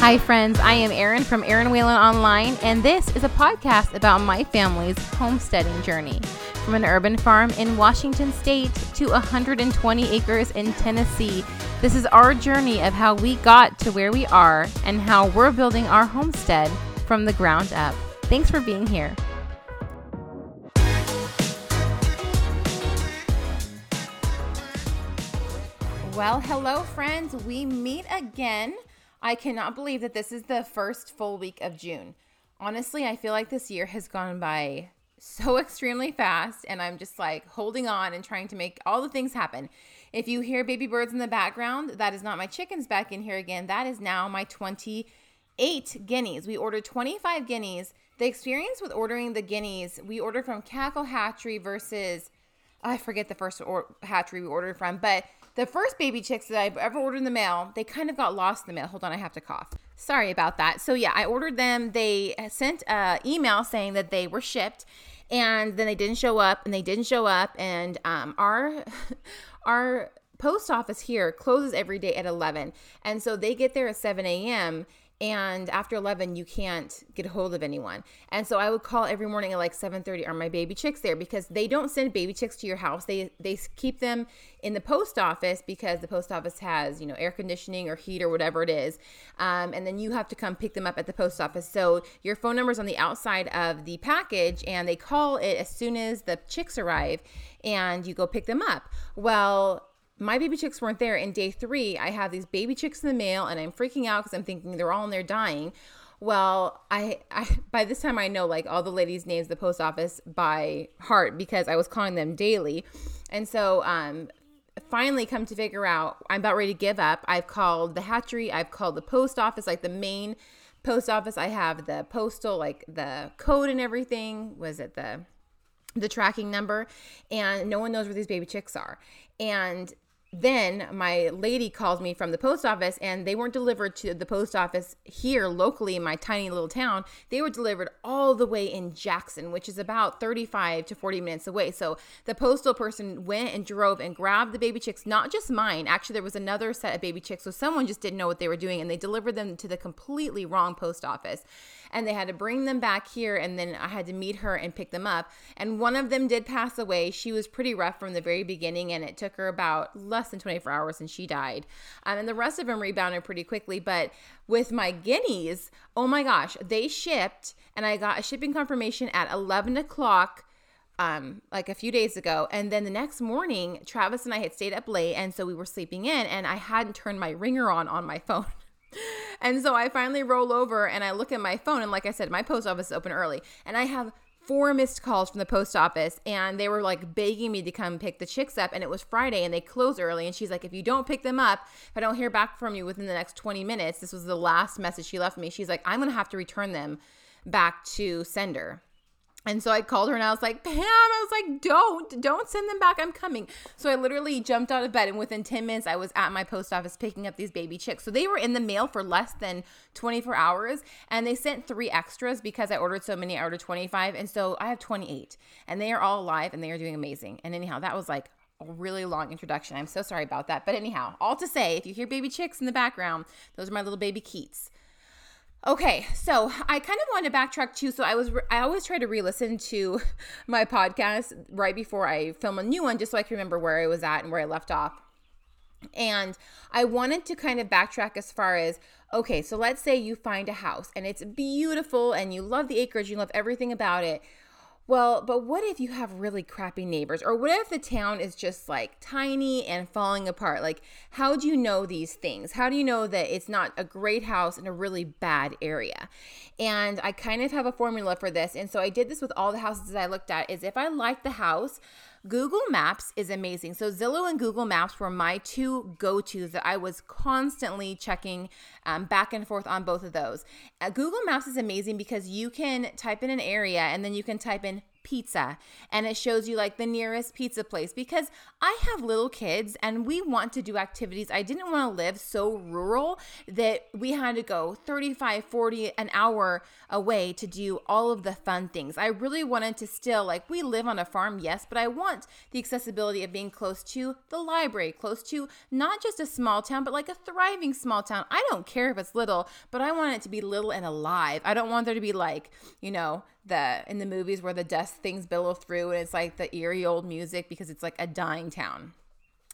Hi friends, I am Eryn from Eryn Whalen Online, and this is a podcast about my family's homesteading journey. From an urban farm in Washington State to 120 acres in Tennessee, this is our journey of how we got to where we are and how we're building our homestead from the ground up. Thanks for being here. Well, hello friends, we meet again. I cannot believe that this is the first full week of June. Honestly, I feel like this year has gone by so extremely fast, and I'm just like holding on and trying to make all the things happen. If you hear baby birds in the background, that is not my chickens back in here again. That is now my 28 guineas. We ordered 25 guineas. The experience with ordering the guineas, we ordered from Cackle Hatchery versus, I forget the first hatchery we ordered from, but the first baby chicks that I've ever ordered in the mail, they kind of got lost in the mail. Hold on, I have to cough. Sorry about that. So yeah, I ordered them. They sent an email saying that they were shipped, and then they didn't show up. And our post office here closes every day at 11. And so they get there at 7 a.m. And after 11, you can't get a hold of anyone. And so I would call every morning at like 7:30, are my baby chicks there? Because they don't send baby chicks to your house. They keep them in the post office because the post office has, air conditioning or heat or whatever it is. And then you have to come pick them up at the post office. So your phone number is on the outside of the package, and they call it as soon as the chicks arrive and you go pick them up. Well, my baby chicks weren't there. In day 3, I have these baby chicks in the mail, and I'm freaking out because I'm thinking they're all in there dying. Well, I by this time I know like all the ladies' names at the post office by heart because I was calling them daily. And so finally come to figure out I'm about ready to give up. I've called the hatchery. I've called the post office, like the main post office. I have the postal, like the code and everything. Was it the tracking number? And no one knows where these baby chicks are. And then my lady called me from the post office, and they weren't delivered to the post office here locally in my tiny little town. They were delivered all the way in Jackson, which is about 35 to 40 minutes away. So the postal person went and drove and grabbed the baby chicks, not just mine. Actually, there was another set of baby chicks, so someone just didn't know what they were doing, and they delivered them to the completely wrong post office. And they had to bring them back here, and then I had to meet her and pick them up. And one of them did pass away. She was pretty rough from the very beginning, and it took her about less than 24 hours and she died. And the rest of them rebounded pretty quickly. But with my guineas, oh my gosh, they shipped, and I got a shipping confirmation at 11 o'clock like a few days ago. And then the next morning, Travis and I had stayed up late, and so we were sleeping in, and I hadn't turned my ringer on my phone. And so I finally roll over and I look at my phone, and like I said, my post office is open early, and I have 4 missed calls from the post office, and they were like begging me to come pick the chicks up, and it was Friday and they close early, and she's like, if you don't pick them up, if I don't hear back from you within the next 20 minutes, this was the last message she left me, she's like, I'm going to have to return them back to sender. And so I called her and I was like, Pam, don't send them back. I'm coming. So I literally jumped out of bed, and within 10 minutes, I was at my post office picking up these baby chicks. So they were in the mail for less than 24 hours, and they sent 3 extras because I ordered so many. I ordered 25. And so I have 28, and they are all alive and they are doing amazing. And anyhow, that was like a really long introduction. I'm so sorry about that. But anyhow, all to say, if you hear baby chicks in the background, those are my little baby Keats. Okay, so I kind of want to backtrack too. So I always try to re-listen to my podcast right before I film a new one, just so I can remember where I was at and where I left off. And I wanted to kind of backtrack as far as, okay, so let's say you find a house and it's beautiful and you love the acreage, you love everything about it. Well, but what if you have really crappy neighbors? Or what if the town is just like tiny and falling apart? Like, how do you know these things? How do you know that it's not a great house in a really bad area? And I kind of have a formula for this. And so I did this with all the houses that I looked at, is if I liked the house, Google Maps is amazing. So Zillow and Google Maps were my 2 go-tos that I was constantly checking back and forth on both of those. Google Maps is amazing because you can type in an area and then you can type in pizza, and it shows you like the nearest pizza place, because I have little kids and we want to do activities. I didn't want to live so rural that we had to go 35, 40 an hour away to do all of the fun things. I really wanted to still, like, we live on a farm, yes, but I want the accessibility of being close to the library, close to not just a small town, but like a thriving small town. I don't care if it's little, but I want it to be little and alive. I don't want there to be like, you know, in the movies where the dust things billow through and it's like the eerie old music, because it's like a dying town.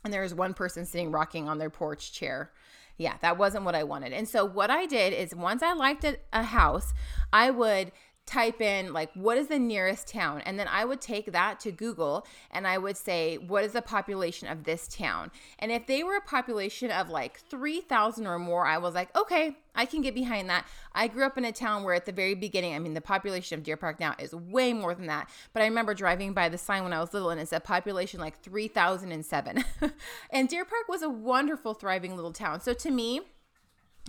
And there is one person sitting rocking on their porch chair. Yeah, that wasn't what I wanted. And so what I did is, once I liked a house, I would type in like, what is the nearest town? And then I would take that to Google and I would say, what is the population of this town? And if they were a population of like 3,000 or more, I was like, okay, I can get behind that. I grew up in a town where at the very beginning, I mean, the population of Deer Park now is way more than that. But I remember driving by the sign when I was little and it said population like 3,007. And Deer Park was a wonderful, thriving little town. So to me,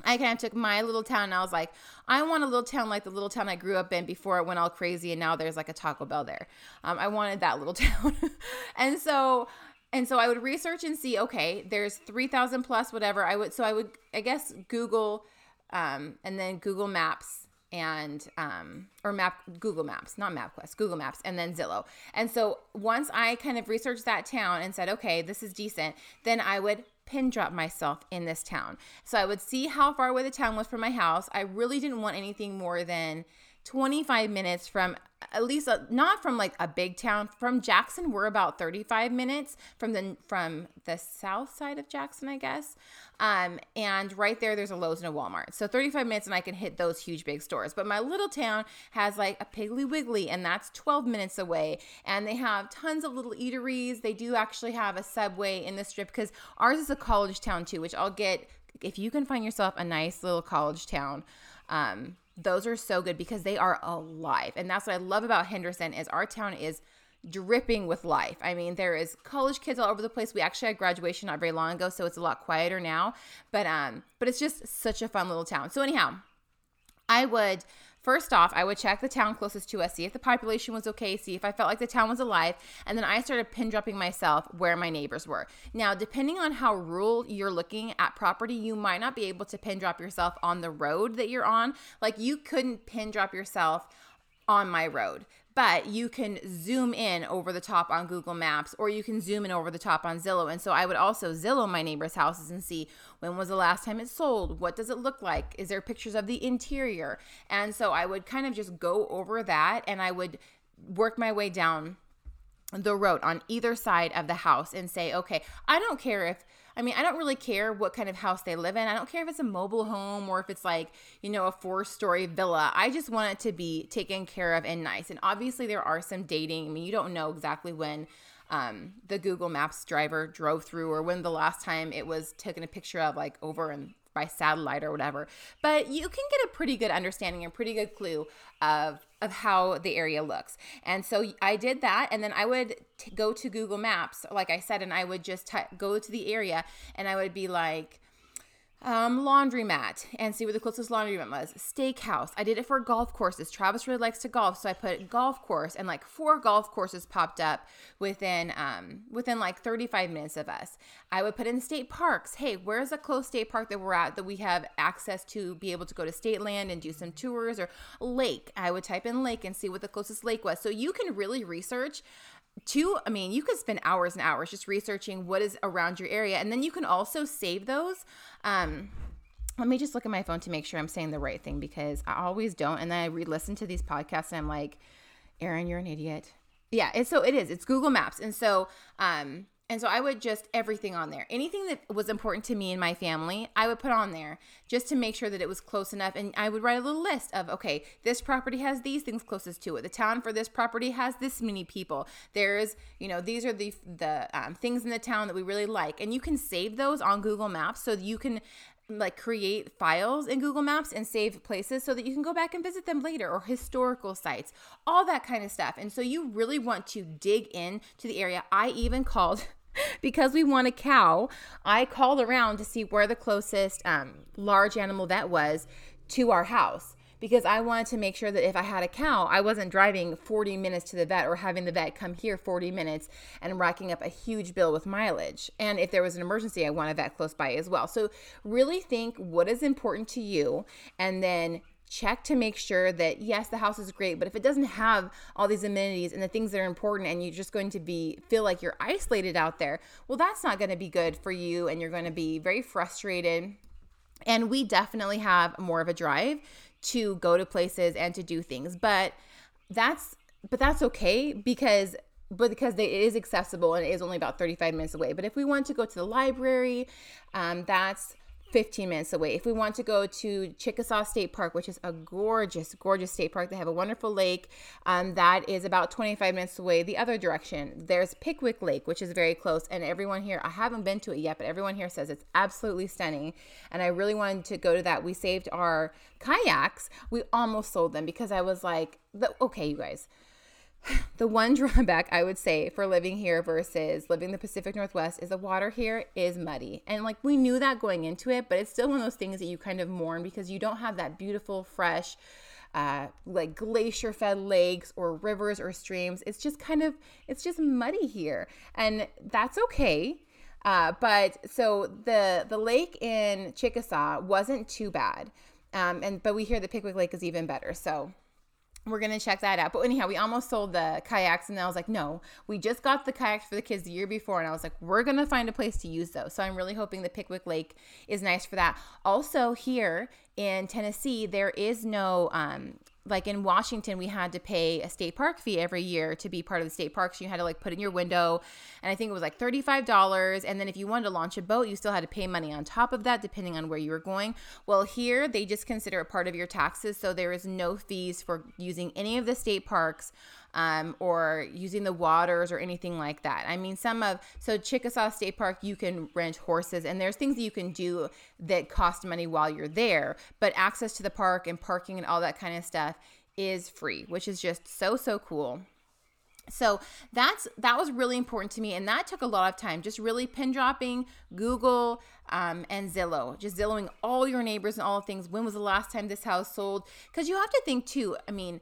I kind of took my little town and I was like, I want a little town like the little town I grew up in before it went all crazy and now there's like a Taco Bell there. I wanted that little town. And so I would research and see, okay, there's 3,000 plus whatever. I would, I guess, Google and then Google Maps and Google Maps and then Zillow. And so once I kind of researched that town and said, okay, this is decent, then I would pin drop myself in this town. So I would see how far away the town was from my house. I really didn't want anything more than 25 minutes from, at least not from like a big town. From Jackson, we're about 35 minutes from the south side of Jackson, I guess. And right there's a Lowe's and a Walmart. So 35 minutes and I can hit those huge big stores. But my little town has like a Piggly Wiggly, and that's 12 minutes away. And they have tons of little eateries. They do actually have a Subway in the strip, because ours is a college town too, which I'll get, if you can find yourself a nice little college town, those are so good because they are alive. And that's what I love about Henderson, is our town is dripping with life. I mean, there is college kids all over the place. We actually had graduation not very long ago, so it's a lot quieter now. But it's just such a fun little town. So anyhow, first off, I would check the town closest to us, see if the population was okay, see if I felt like the town was alive, and then I started pin dropping myself where my neighbors were. Now, depending on how rural you're looking at property, you might not be able to pin drop yourself on the road that you're on. Like, you couldn't pin drop yourself on my road, but you can zoom in over the top on Google Maps, or you can zoom in over the top on Zillow. And so I would also Zillow my neighbors' houses and see, when was the last time it sold? What does it look like? Is there pictures of the interior? And so I would kind of just go over that, and I would work my way down the road on either side of the house and say, okay, I don't really care what kind of house they live in. I don't care if it's a mobile home or if it's like, you know, a 4-story villa. I just want it to be taken care of and nice. And obviously there are some dating. I mean, you don't know exactly when the Google Maps driver drove through, or when the last time it was taken a picture of, like over and by satellite or whatever. But you can get a pretty good understanding and pretty good clue of how the area looks. And so I did that, and then I would go to Google Maps, like I said, and I would just go to the area, and I would be like, laundromat, and see where the closest laundromat was. Steakhouse. I did it for golf courses. Travis really likes to golf, so I put golf course, and like 4 golf courses popped up within like 35 minutes of us. I would put in state parks. Hey, where's a close state park that we're at that we have access to be able to go to state land and do some tours? Or lake. I would type in lake and see what the closest lake was. So you can really research. You could spend hours and hours just researching what is around your area. And then you can also save those. Let me just look at my phone to make sure I'm saying the right thing, because I always don't. And then I re-listen to these podcasts and I'm like, Eryn, you're an idiot. Yeah. And so it is, it's Google Maps. And so I would just everything on there. Anything that was important to me and my family, I would put on there just to make sure that it was close enough. And I would write a little list of, okay, this property has these things closest to it. The town for this property has this many people. There's, you know, these are the things in the town that we really like. And you can save those on Google Maps, so that you can like create files in Google Maps and save places so that you can go back and visit them later, or historical sites, all that kind of stuff. And so you really want to dig in to the area. I even called, because we want a cow, I called around to see where the closest large animal vet was to our house. because I wanted to make sure that if I had a cow, I wasn't driving 40 minutes to the vet or having the vet come here 40 minutes and racking up a huge bill with mileage. And if there was an emergency, I want a vet close by as well. So really think what is important to you, and then check to make sure that, yes, the house is great, but if it doesn't have all these amenities and the things that are important, and you're just going to feel like you're isolated out there, well, that's not going to be good for you, and you're going to be very frustrated. And we definitely have more of a drive to go to places and to do things, but that's okay because it is accessible and it is only about 35 minutes away. But if we want to go to the library, that's 15 minutes away. If we want to go to Chickasaw State Park, which is a gorgeous, gorgeous state park, they have a wonderful lake, that is about 25 minutes away the other direction. There's Pickwick Lake, which is very close, and everyone here, I haven't been to it yet, but everyone here says it's absolutely stunning, and I really wanted to go to that. We saved our kayaks. We almost sold them because I was like, okay, you guys. The one drawback I would say for living here versus living in the Pacific Northwest is the water here is muddy. And like we knew that going into it, but it's still one of those things that you kind of mourn because you don't have that beautiful, fresh, like glacier fed lakes or rivers or streams. It's just it's just muddy here, and that's okay. But so the lake in Chickasaw wasn't too bad. But we hear the Pickwick Lake is even better. So we're going to check that out. But anyhow, we almost sold the kayaks, and then I was like, no, we just got the kayaks for the kids the year before, and I was like, we're going to find a place to use those. So I'm really hoping the Pickwick Lake is nice for that. Also here in Tennessee, there is no like in Washington, we had to pay a state park fee every year to be part of the state parks. So you had to like put in your window, and I think it was like $35. And then if you wanted to launch a boat, you still had to pay money on top of that, depending on where you were going. Well, here they just consider it part of your taxes. So there is no fees for using any of the state parks or using the waters or anything like that. I mean, so Chickasaw State Park, you can rent horses, and there's things that you can do that cost money while you're there, but access to the park and parking and all that kind of stuff is free, which is just so, so cool. So that was really important to me, and that took a lot of time, just really pin dropping, Google, and Zillow, just Zillowing all your neighbors and all things. When was the last time this house sold? Because you have to think too, I mean,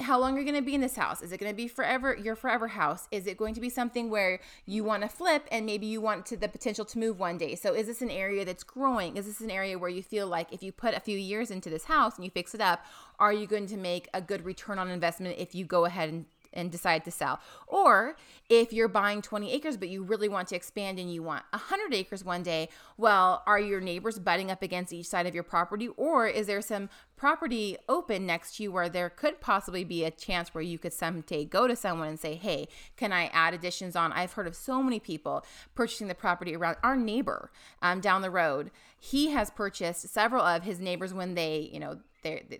how long are you going to be in this house? Is it going to be forever, your forever house? Is it going to be something where you want to flip and maybe you want the potential to move one day? So is this an area that's growing? Is this an area where you feel like if you put a few years into this house and you fix it up, are you going to make a good return on investment if you go ahead and decide to sell? Or if you're buying 20 acres, but you really want to expand and you want 100 acres one day, well, are your neighbors butting up against each side of your property? Or is there some property open next to you where there could possibly be a chance where you could someday go to someone and say, hey, can I add additions on? I've heard of so many people purchasing the property around our neighbor down the road. He has purchased several of his neighbors when they,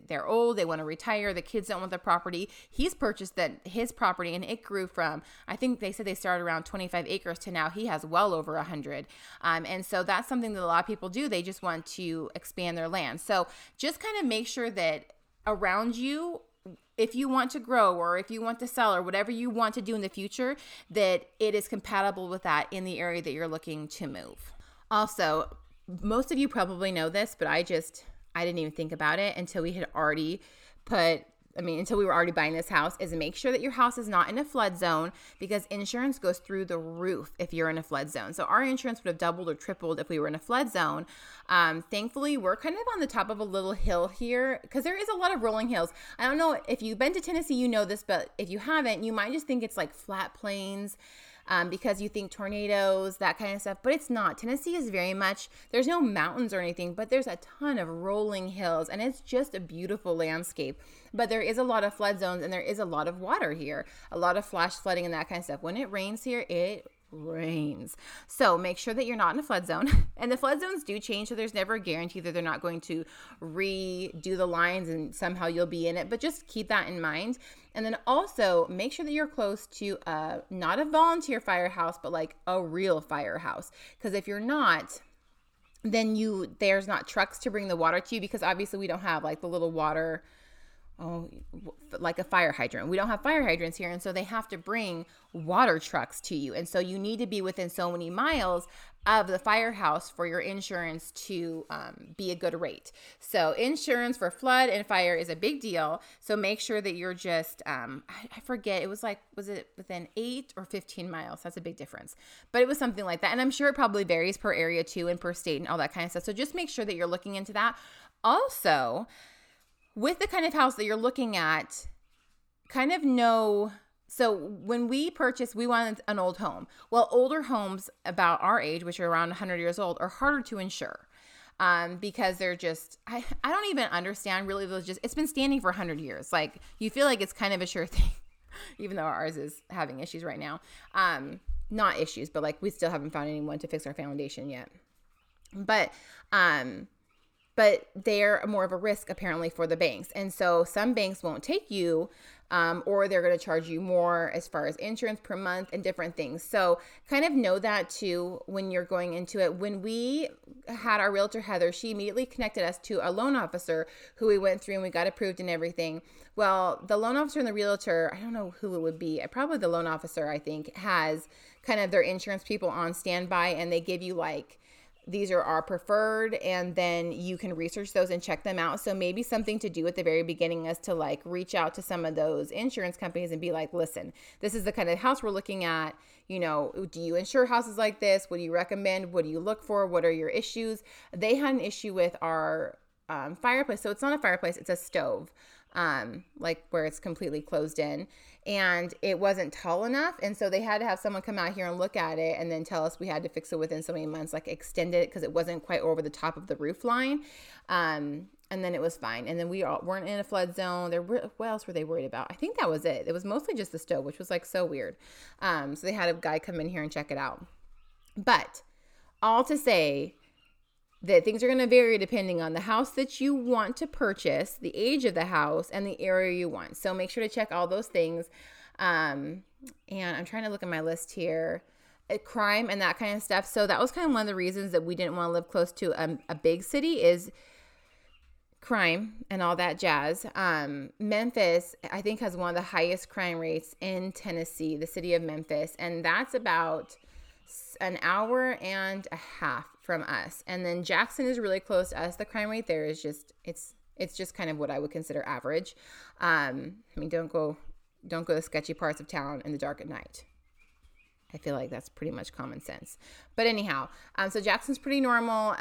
they're old, they want to retire, the kids don't want the property. He's purchased his property, and it grew from, I think they said they started around 25 acres to now he has well over 100. And so that's something that a lot of people do. They just want to expand their land. So just kind of make sure that around you, if you want to grow or if you want to sell or whatever you want to do in the future, that it is compatible with that in the area that you're looking to move. Also, most of you probably know this, but I didn't even think about it until we had already until we were already buying this house, is make sure that your house is not in a flood zone, because insurance goes through the roof if you're in a flood zone. So our insurance would have doubled or tripled if we were in a flood zone. Thankfully, we're kind of on the top of a little hill here because there is a lot of rolling hills. I don't know if you've been to Tennessee, you know this, but if you haven't, you might just think it's like flat plains. Because you think tornadoes, that kind of stuff, but it's not. Tennessee is very much, there's no mountains or anything, but there's a ton of rolling hills, and it's just a beautiful landscape. But there is a lot of flood zones, and there is a lot of water here, a lot of flash flooding and that kind of stuff. When it rains here, it rains. So make sure that you're not in a flood zone, and the flood zones do change, so there's never a guarantee that they're not going to redo the lines and somehow you'll be in it, but just keep that in mind. And then also make sure that you're close to not a volunteer firehouse, but like a real firehouse, because if you're not, then there's not trucks to bring the water to you, because obviously we don't have like the little water like a fire hydrant. We don't have fire hydrants here, and so they have to bring water trucks to you. And so you need to be within so many miles of the firehouse for your insurance to be a good rate. So insurance for flood and fire is a big deal. So make sure that you're just, I forget, it was like, was it within 8 or 15 miles? That's a big difference. But it was something like that. And I'm sure it probably varies per area too and per state and all that kind of stuff. So just make sure that you're looking into that. Also, with the kind of house that you're looking at, kind of know... So when we purchased, we wanted an old home. Well, older homes about our age, which are around 100 years old, are harder to insure because they're just, I don't even understand really those just, it's been standing for 100 years. Like you feel like it's kind of a sure thing, even though ours is having issues right now. Not issues, but like we still haven't found anyone to fix our foundation yet. But they're more of a risk apparently for the banks. And so some banks won't take you or they're going to charge you more as far as insurance per month and different things. So kind of know that too when you're going into it. When we had our realtor, Heather, she immediately connected us to a loan officer who we went through and we got approved and everything. Well, the loan officer and the realtor, I don't know who it would be. Probably the loan officer, I think, has kind of their insurance people on standby and they give you like, these are our preferred, and then you can research those and check them out. So maybe something to do at the very beginning is to like reach out to some of those insurance companies and be like, listen, this is the kind of house we're looking at. You know, do you insure houses like this? What do you recommend? What do you look for? What are your issues? They had an issue with our fireplace. So it's not a fireplace, it's a stove. Like where it's completely closed in and it wasn't tall enough. And so they had to have someone come out here and look at it and then tell us we had to fix it within so many months, like extend it because it wasn't quite over the top of the roof line. And then it was fine. And then we all weren't in a flood zone. What else were they worried about? I think that was it. It was mostly just the stove, which was like so weird. So they had a guy come in here and check it out. But all to say, that things are going to vary depending on the house that you want to purchase, the age of the house, and the area you want. So make sure to check all those things. And I'm trying to look at my list here. Crime and that kind of stuff. So that was kind of one of the reasons that we didn't want to live close to a big city is crime and all that jazz. Memphis, I think, has one of the highest crime rates in Tennessee, the city of Memphis. And that's about an hour and a half from us. And then Jackson is really close to us. The crime rate there is just, it's just kind of what I would consider average. I mean, don't go to sketchy parts of town in the dark at night. I feel like that's pretty much common sense, but anyhow, so Jackson's pretty normal.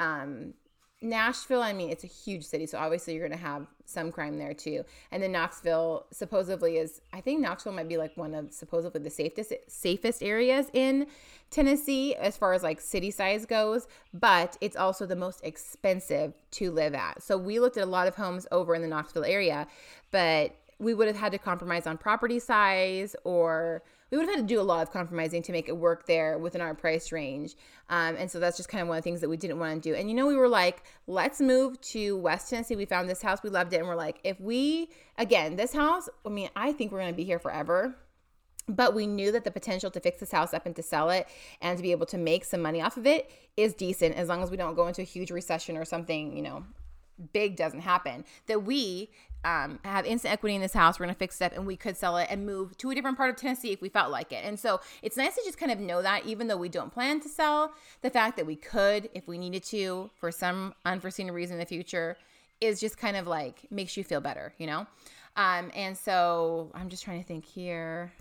Nashville, I mean, it's a huge city. So obviously you're going to have some crime there too. And then Knoxville supposedly is, I think Knoxville might be like one of supposedly the safest areas in Tennessee as far as like city size goes, but it's also the most expensive to live at. So we looked at a lot of homes over in the Knoxville area, but we would have had to compromise on property size or we would have had to do a lot of compromising to make it work there within our price range. And so that's just kind of one of the things that we didn't want to do. And, you know, we were like, let's move to West Tennessee. We found this house. We loved it. And we're like, this house, I mean, I think we're going to be here forever. But we knew that the potential to fix this house up and to sell it and to be able to make some money off of it is decent as long as we don't go into a huge recession or something, you know, big doesn't happen, that we have instant equity in this house. We're going to fix it up and we could sell it and move to a different part of Tennessee if we felt like it. And so it's nice to just kind of know that even though we don't plan to sell, the fact that we could, if we needed to, for some unforeseen reason in the future is just kind of like makes you feel better, you know? And so I'm just trying to think here.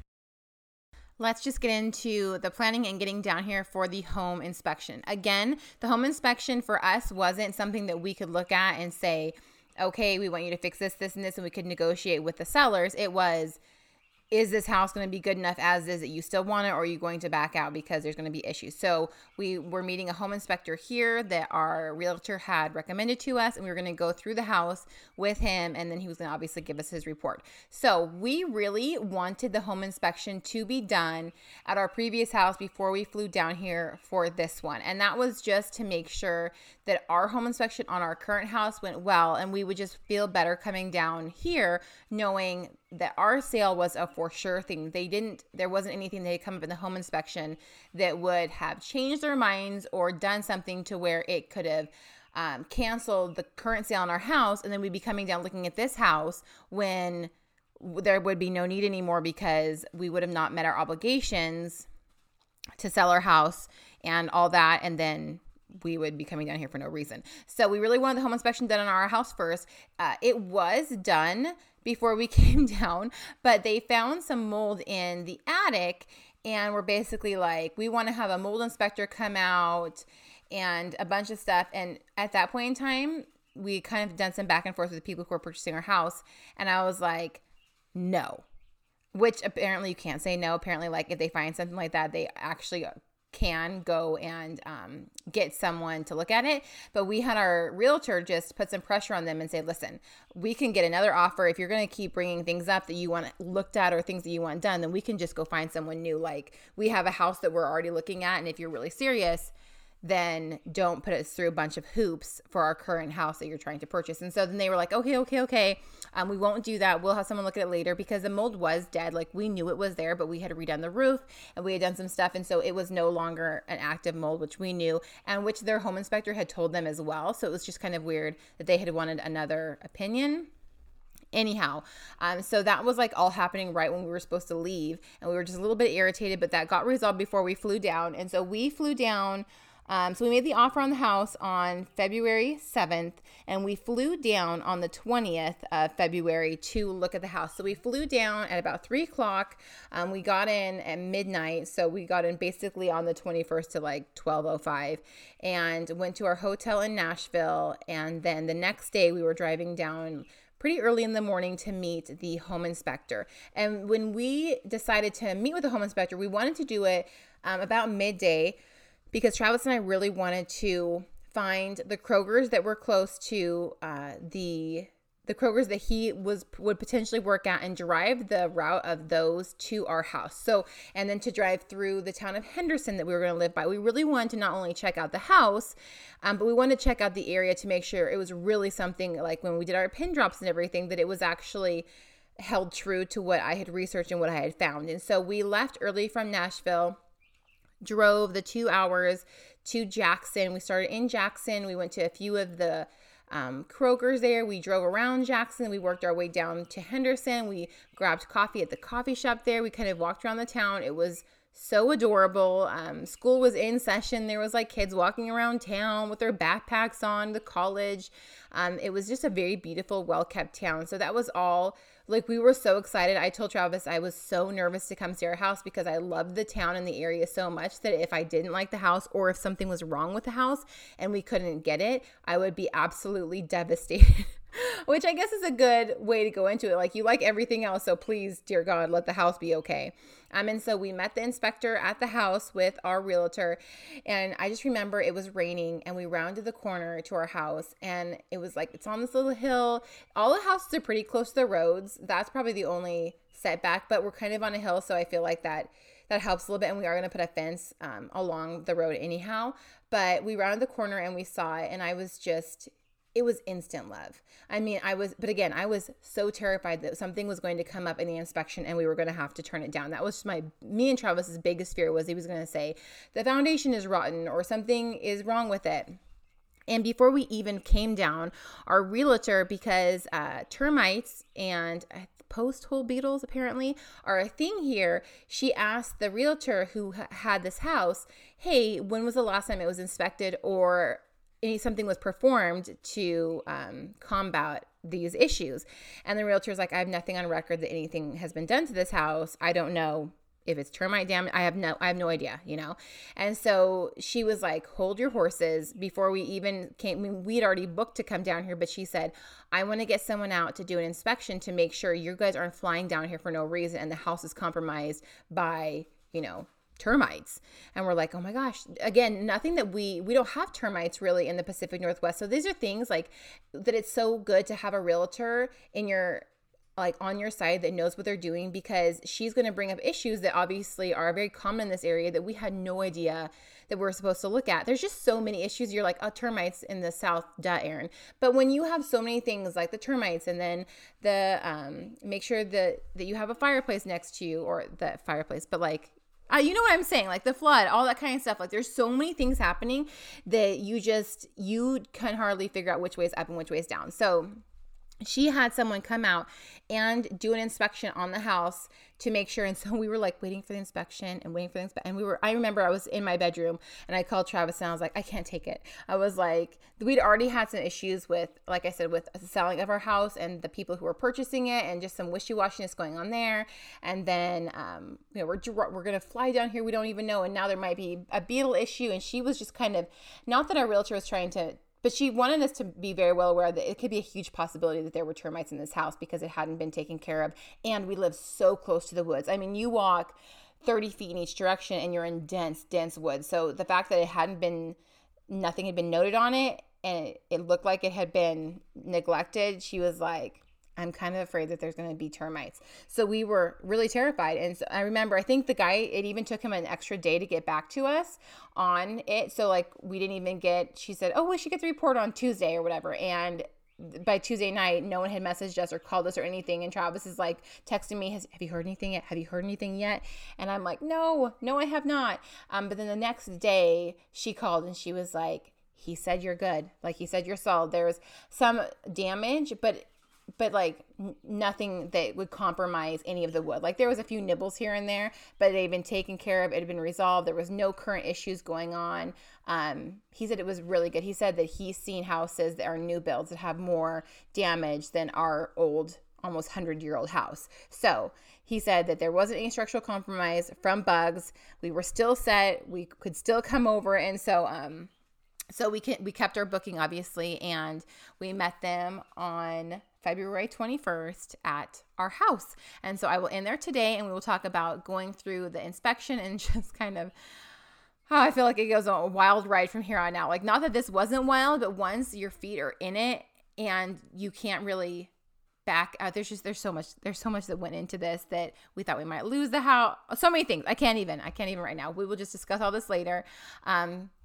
Let's just get into the planning and getting down here for the home inspection. Again, the home inspection for us wasn't something that we could look at and say, okay, we want you to fix this, this, and this, and we could negotiate with the sellers. It was, is this house going to be good enough as is that you still want it, or are you going to back out because there's going to be issues? So we were meeting a home inspector here that our realtor had recommended to us, and we were going to go through the house with him, and then he was going to obviously give us his report. So we really wanted the home inspection to be done at our previous house before we flew down here for this one, and that was just to make sure that our home inspection on our current house went well, and we would just feel better coming down here knowing that our sale was a for sure thing. There wasn't anything that had come up in the home inspection that would have changed their minds or done something to where it could have canceled the current sale on our house. And then we'd be coming down looking at this house when there would be no need anymore because we would have not met our obligations to sell our house and all that, and then we would be coming down here for no reason. So we really wanted the home inspection done on our house first. It was done before we came down, but they found some mold in the attic, and we're basically like, we want to have a mold inspector come out and a bunch of stuff. And at that point in time, we kind of done some back and forth with the people who were purchasing our house, and I was like, no, which apparently you can't say no. Apparently, like, if they find something like that, they actually can go and get someone to look at it. But we had our realtor just put some pressure on them and say, listen, we can get another offer. If you're going to keep bringing things up that you want looked at or things that you want done, then we can just go find someone new. Like, we have a house that we're already looking at, and if you're really serious, then don't put us through a bunch of hoops for our current house that you're trying to purchase. And so then they were like, okay. We won't do that. We'll have someone look at it later, because the mold was dead. Like, we knew it was there, but we had redone the roof and we had done some stuff. And so it was no longer an active mold, which we knew, and which their home inspector had told them as well. So it was just kind of weird that they had wanted another opinion. Anyhow, so that was like all happening right when we were supposed to leave, and we were just a little bit irritated, but that got resolved before we flew down. And so we flew down. So we made the offer on the house on February 7th, and we flew down on the 20th of February to look at the house. So we flew down at about 3 o'clock. We got in at midnight, so we got in basically on the 21st to like 12:05, and went to our hotel in Nashville. And then the next day we were driving down pretty early in the morning to meet the home inspector. And when we decided to meet with the home inspector, we wanted to do it about midday, because Travis and I really wanted to find the Krogers that were close to the Krogers that he would potentially work at, and drive the route of those to our house. So, and then to drive through the town of Henderson that we were going to live by. We really wanted to not only check out the house, but we wanted to check out the area to make sure it was really something, like when we did our pin drops and everything, that it was actually held true to what I had researched and what I had found. And so we left early from Nashville, drove the 2 hours to Jackson. We started in Jackson. We went to a few of the Krogers there. We drove around Jackson. We worked our way down to Henderson. We grabbed coffee at the coffee shop there. We kind of walked around the town. It was so adorable. School was in session. There was like kids walking around town with their backpacks on, the college. It was just a very beautiful, well-kept town. So that was all, like, we were so excited. I told Travis I was so nervous to come see our house because I loved the town and the area so much that if I didn't like the house, or if something was wrong with the house and we couldn't get it, I would be absolutely devastated. Which I guess is a good way to go into it. Like, you like everything else, so please, dear God, let the house be okay. And so we met the inspector at the house with our realtor, and I just remember it was raining, and we rounded the corner to our house, and it was like, it's on this little hill. All the houses are pretty close to the roads. That's probably the only setback, but we're kind of on a hill, so I feel like that helps a little bit, and we are going to put a fence along the road anyhow. But we rounded the corner, and we saw it, and I was just... it was instant love. I mean, I was so terrified that something was going to come up in the inspection and we were going to have to turn it down. That was me and Travis's biggest fear, was he was going to say, the foundation is rotten or something is wrong with it. And before we even came down, our realtor, because termites and post hole beetles apparently are a thing here, she asked the realtor who had this house, hey, when was the last time it was inspected or something was performed to combat these issues? And the realtor's like, I have nothing on record that anything has been done to this house. I don't know if it's termite damage. I have no idea, you know? And so she was like, hold your horses. Before we even came, we'd already booked to come down here, but she said, I want to get someone out to do an inspection to make sure you guys aren't flying down here for no reason and the house is compromised by, you know, termites. And we're like, oh my gosh, again, nothing that we don't have termites really in the Pacific Northwest. So these are things like that. It's so good to have a realtor on your side that knows what they're doing, because she's going to bring up issues that obviously are very common in this area that we had no idea that we're supposed to look at. There's just so many issues. You're like, oh, termites in the South, duh, Eryn. But when you have so many things like the termites, and then the, make sure that you have a fireplace next to you, or the fireplace, but like, you know what I'm saying? Like the flood, all that kind of stuff. Like, there's so many things happening that you can hardly figure out which way is up and which way is down. So she had someone come out and do an inspection on the house to make sure. And so we were like waiting for the inspection and waiting for the inspection. And I remember I was in my bedroom and I called Travis and I was like, I can't take it. I was like, we'd already had some issues with, like I said, with the selling of our house and the people who were purchasing it and just some wishy-washiness going on there. And then, you know, we're going to fly down here. We don't even know. And now there might be a beetle issue. And she was just kind of, not that our realtor was trying to, but she wanted us to be very well aware that it could be a huge possibility that there were termites in this house because it hadn't been taken care of. And we live so close to the woods. I mean, you walk 30 feet in each direction and you're in dense, dense woods. So the fact that nothing had been noted on it and it looked like it had been neglected, she was like, I'm kind of afraid that there's going to be termites. So we were really terrified. And so I think the guy, it even took him an extra day to get back to us on it. So like we didn't even get, she said, oh, we should get the report on Tuesday or whatever. And by Tuesday night, no one had messaged us or called us or anything. And Travis is like texting me, have you heard anything yet? Have you heard anything yet? And I'm like, no, I have not. But then the next day she called and she was like, he said, you're good. Like he said, you're solid. There's some damage, but like nothing that would compromise any of the wood. Like there was a few nibbles here and there, but they'd been taken care of. It had been resolved. There was no current issues going on. He said it was really good. He said that he's seen houses that are new builds that have more damage than our old, almost 100-year-old house. So he said that there wasn't any structural compromise from bugs. We were still set. We could still come over. And so we kept our booking obviously, and we met them on February 21st at our house. And so I will end there today and we will talk about going through the inspection and just kind of how I feel like it goes on a wild ride from here on out. Like not that this wasn't wild, but once your feet are in it and you can't really back out, there's so much that went into this that we thought we might lose the house. So many things. I can't even right now. We will just discuss all this later.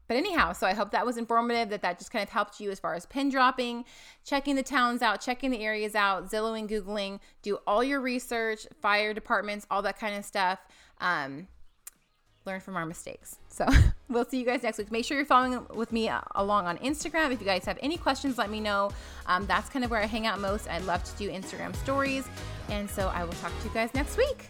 But anyhow, so I hope that was informative, that just kind of helped you as far as pin dropping, checking the towns out, checking the areas out, Zillowing, Googling, do all your research, fire departments, all that kind of stuff. Learn from our mistakes. So we'll see you guys next week. Make sure you're following with me along on Instagram. If you guys have any questions, let me know. That's kind of where I hang out most. I love to do Instagram stories. And so I will talk to you guys next week.